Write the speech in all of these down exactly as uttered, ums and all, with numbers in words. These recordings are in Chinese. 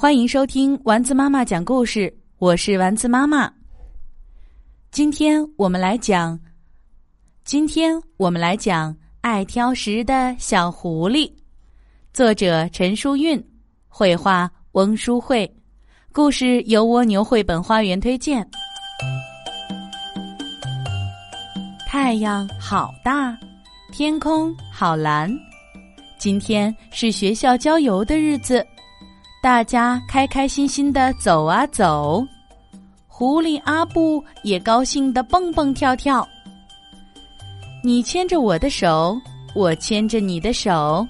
欢迎收听丸子妈妈讲故事，我是丸子妈妈。今天我们来讲，今天我们来讲爱挑食的小狐狸。作者陈淑韵，绘画翁淑慧，故事由蜗牛绘本花园推荐。太阳好大，天空好蓝。今天是学校郊游的日子。大家开开心心地走啊走，狐狸阿布也高兴地蹦蹦跳跳。你牵着我的手，我牵着你的手，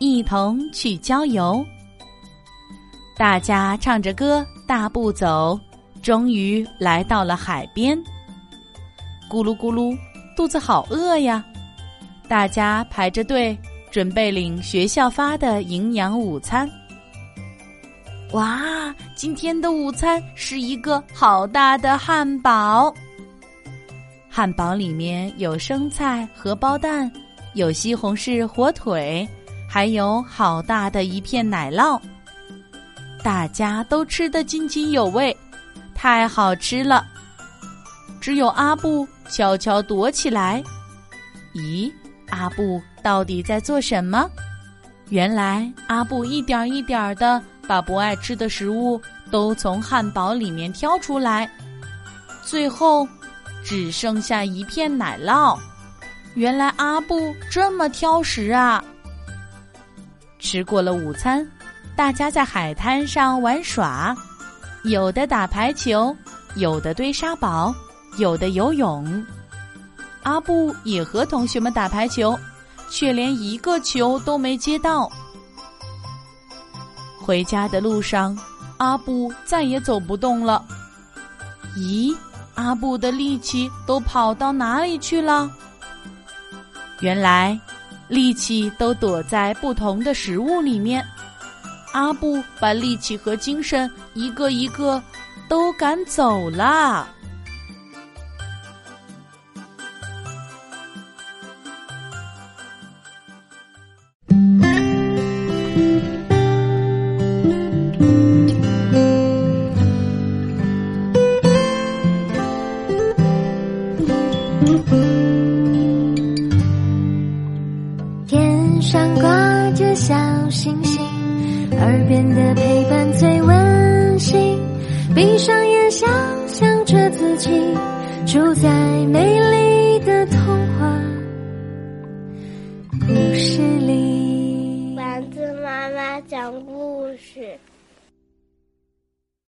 一同去郊游。大家唱着歌，大步走，终于来到了海边。咕噜咕噜，肚子好饿呀！大家排着队，准备领学校发的营养午餐。哇，今天的午餐是一个好大的汉堡。汉堡里面有生菜、荷包蛋，有西红柿、火腿，还有好大的一片奶酪。大家都吃得津津有味，太好吃了。只有阿布悄悄躲起来。咦，阿布到底在做什么？原来阿布一点一点的把不爱吃的食物都从汉堡里面挑出来，最后只剩下一片奶酪。原来阿布这么挑食啊！吃过了午餐，大家在海滩上玩耍，有的打排球，有的堆沙堡，有的游泳。阿布也和同学们打排球，却连一个球都没接到。回家的路上，阿布再也走不动了。咦，阿布的力气都跑到哪里去了？原来，力气都躲在不同的食物里面。阿布把力气和精神一个一个都赶走了。天上挂着小星星，耳边的陪伴最温馨。闭上眼，想象着自己住在美